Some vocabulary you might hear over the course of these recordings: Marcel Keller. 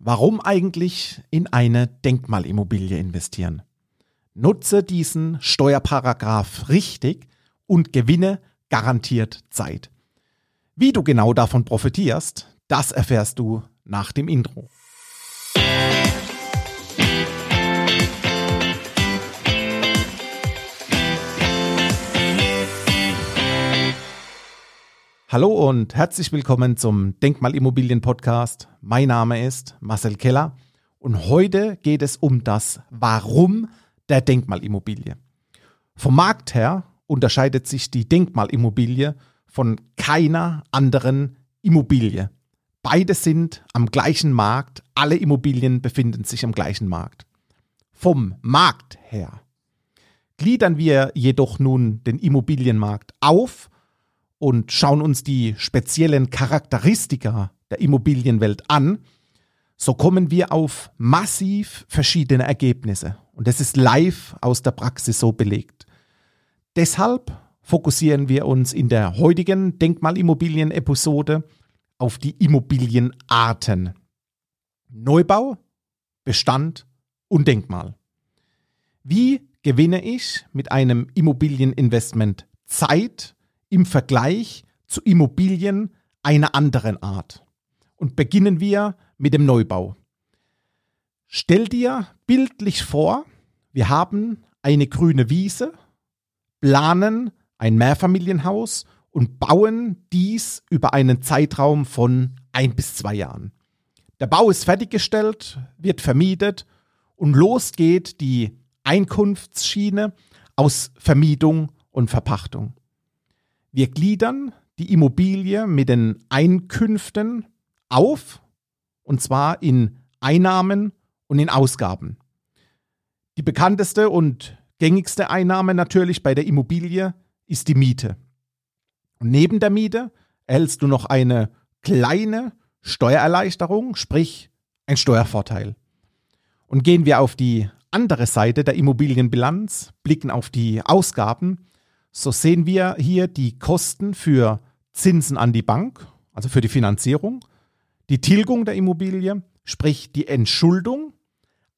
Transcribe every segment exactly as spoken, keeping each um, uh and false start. Warum eigentlich in eine Denkmalimmobilie investieren? Nutze diesen Steuerparagraf richtig und gewinne garantiert Zeit. Wie du genau davon profitierst, das erfährst du nach dem Intro. Hallo und herzlich willkommen zum Denkmalimmobilien-Podcast. Mein Name ist Marcel Keller und heute geht es um das Warum der Denkmalimmobilie. Vom Markt her unterscheidet sich die Denkmalimmobilie von keiner anderen Immobilie. Beide sind am gleichen Markt, alle Immobilien befinden sich am gleichen Markt. Vom Markt her gliedern wir jedoch nun den Immobilienmarkt auf und schauen uns die speziellen Charakteristika der Immobilienwelt an, so kommen wir auf massiv verschiedene Ergebnisse. Und das ist live aus der Praxis so belegt. Deshalb fokussieren wir uns in der heutigen Denkmalimmobilien-Episode auf die Immobilienarten. Neubau, Bestand und Denkmal. Wie gewinne ich mit einem Immobilieninvestment Zeit im Vergleich zu Immobilien einer anderen Art? Und beginnen wir mit dem Neubau. Stell dir bildlich vor, wir haben eine grüne Wiese, planen ein Mehrfamilienhaus und bauen dies über einen Zeitraum von ein bis zwei Jahren. Der Bau ist fertiggestellt, wird vermietet und los geht die Einkunftsschiene aus Vermietung und Verpachtung. Wir gliedern die Immobilie mit den Einkünften auf, und zwar in Einnahmen und in Ausgaben. Die bekannteste und gängigste Einnahme natürlich bei der Immobilie ist die Miete. Und neben der Miete erhältst du noch eine kleine Steuererleichterung, sprich ein Steuervorteil. Und gehen wir auf die andere Seite der Immobilienbilanz, blicken auf die Ausgaben, so sehen wir hier die Kosten für Zinsen an die Bank, also für die Finanzierung, die Tilgung der Immobilie, sprich die Entschuldung,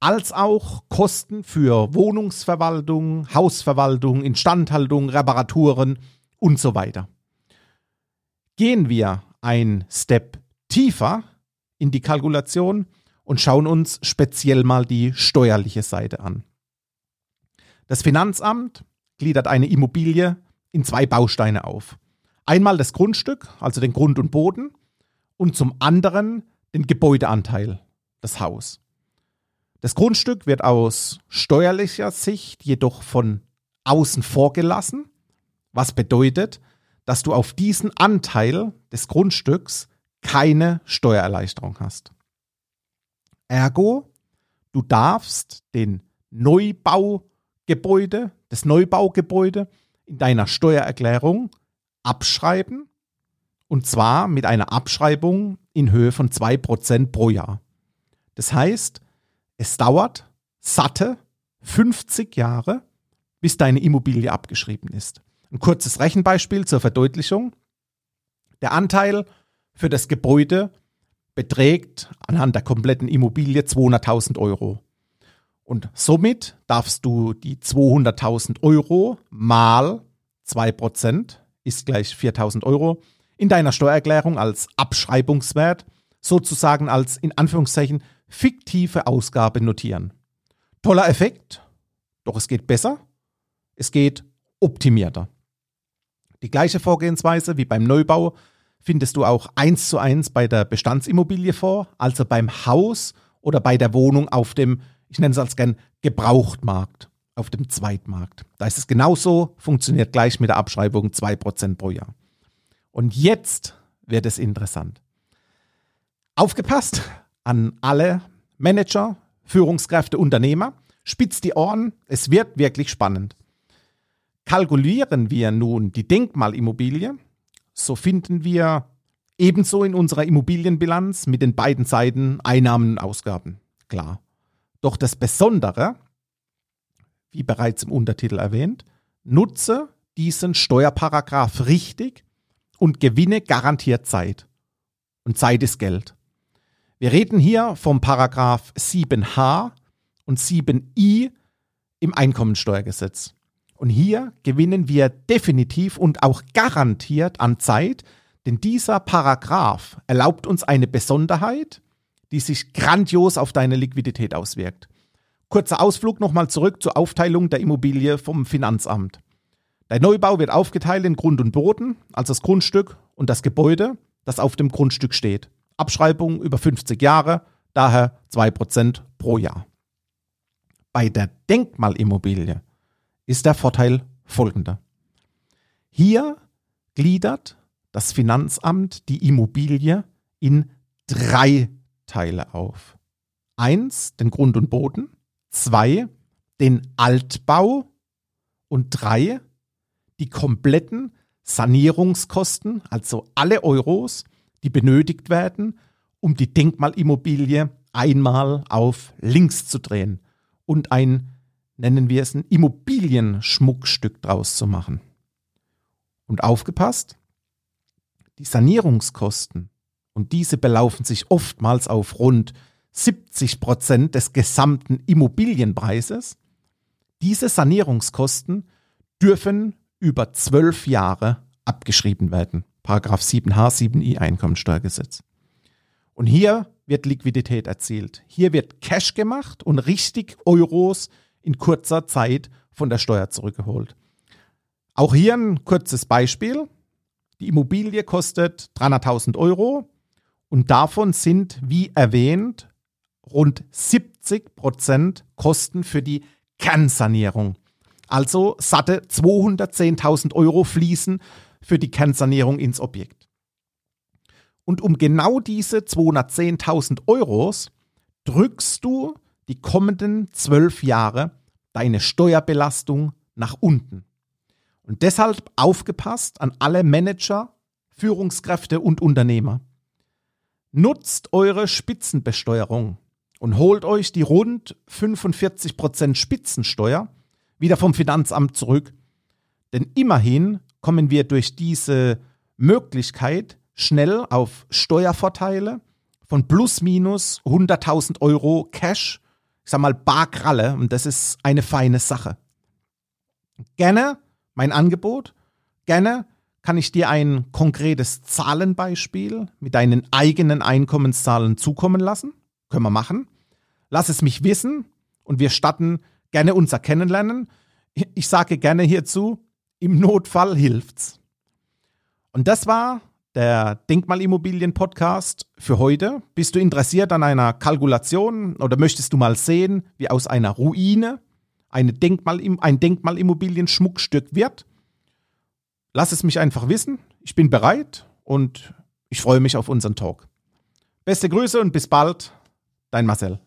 als auch Kosten für Wohnungsverwaltung, Hausverwaltung, Instandhaltung, Reparaturen und so weiter. Gehen wir ein Step tiefer in die Kalkulation und schauen uns speziell mal die steuerliche Seite an. Das Finanzamt gliedert eine Immobilie in zwei Bausteine auf. Einmal das Grundstück, also den Grund und Boden, und zum anderen den Gebäudeanteil, das Haus. Das Grundstück wird aus steuerlicher Sicht jedoch von außen vor gelassen, was bedeutet, dass du auf diesen Anteil des Grundstücks keine Steuererleichterung hast. Ergo, du darfst den Neubau Gebäude, das Neubaugebäude in deiner Steuererklärung abschreiben, und zwar mit einer Abschreibung in Höhe von zwei Prozent pro Jahr. Das heißt, es dauert satte fünfzig Jahre, bis deine Immobilie abgeschrieben ist. Ein kurzes Rechenbeispiel zur Verdeutlichung. Der Anteil für das Gebäude beträgt anhand der kompletten Immobilie zweihunderttausend Euro. Und somit darfst du die zweihunderttausend Euro mal zwei Prozent ist gleich viertausend Euro in deiner Steuererklärung als Abschreibungswert, sozusagen als in Anführungszeichen fiktive Ausgabe notieren. Toller Effekt, doch es geht besser, es geht optimierter. Die gleiche Vorgehensweise wie beim Neubau findest du auch eins zu eins bei der Bestandsimmobilie vor, also beim Haus oder bei der Wohnung auf dem, ich nenne es als gern Gebrauchtmarkt, auf dem Zweitmarkt. Da ist es genauso, funktioniert gleich mit der Abschreibung zwei Prozent pro Jahr. Und jetzt wird es interessant. Aufgepasst an alle Manager, Führungskräfte, Unternehmer. Spitzt die Ohren, es wird wirklich spannend. Kalkulieren wir nun die Denkmalimmobilie, so finden wir ebenso in unserer Immobilienbilanz mit den beiden Seiten Einnahmen und Ausgaben. Klar. Doch das Besondere, wie bereits im Untertitel erwähnt, nutze diesen Steuerparagraf richtig und gewinne garantiert Zeit. Und Zeit ist Geld. Wir reden hier vom Paragraph sieben H und sieben I im Einkommensteuergesetz. Und hier gewinnen wir definitiv und auch garantiert an Zeit, denn dieser Paragraph erlaubt uns eine Besonderheit, die sich grandios auf deine Liquidität auswirkt. Kurzer Ausflug nochmal zurück zur Aufteilung der Immobilie vom Finanzamt. Der Neubau wird aufgeteilt in Grund und Boden, also das Grundstück und das Gebäude, das auf dem Grundstück steht. Abschreibung über fünfzig Jahre, daher zwei Prozent pro Jahr. Bei der Denkmalimmobilie ist der Vorteil folgender. Hier gliedert das Finanzamt die Immobilie in drei Teile auf. Eins, den Grund und Boden, zwei, den Altbau und drei, die kompletten Sanierungskosten, also alle Euros, die benötigt werden, um die Denkmalimmobilie einmal auf links zu drehen und ein, nennen wir es, ein Immobilienschmuckstück draus zu machen. Und aufgepasst, die Sanierungskosten, und diese belaufen sich oftmals auf rund siebzig Prozent des gesamten Immobilienpreises, diese Sanierungskosten dürfen über zwölf Jahre abgeschrieben werden. Paragraph sieben H, sieben I Einkommensteuergesetz. Und hier wird Liquidität erzielt. Hier wird Cash gemacht und richtig Euros in kurzer Zeit von der Steuer zurückgeholt. Auch hier ein kurzes Beispiel. Die Immobilie kostet dreihunderttausend Euro und davon sind, wie erwähnt, rund siebzig Prozent Kosten für die Kernsanierung. Also satte zweihundertzehntausend Euro fließen für die Kernsanierung ins Objekt. Und um genau diese zweihundertzehntausend Euros drückst du die kommenden zwölf Jahre deine Steuerbelastung nach unten. Und deshalb aufgepasst an alle Manager, Führungskräfte und Unternehmer. Nutzt eure Spitzenbesteuerung und holt euch die rund fünfundvierzig Prozent Spitzensteuer wieder vom Finanzamt zurück. Denn immerhin kommen wir durch diese Möglichkeit schnell auf Steuervorteile von plus minus hunderttausend Euro Cash, ich sag mal Barkralle, und das ist eine feine Sache. Gerne mein Angebot, gerne kann ich dir ein konkretes Zahlenbeispiel mit deinen eigenen Einkommenszahlen zukommen lassen, können wir machen. Lass es mich wissen und wir starten gerne unser Kennenlernen. Ich sage gerne hierzu, im Notfall hilft's. Und das war der Denkmalimmobilien-Podcast für heute. Bist du interessiert an einer Kalkulation oder möchtest du mal sehen, wie aus einer Ruine eine Denkmal, ein Denkmalimmobilien-Schmuckstück wird? Lass es mich einfach wissen. Ich bin bereit und ich freue mich auf unseren Talk. Beste Grüße und bis bald. Dein Marcel.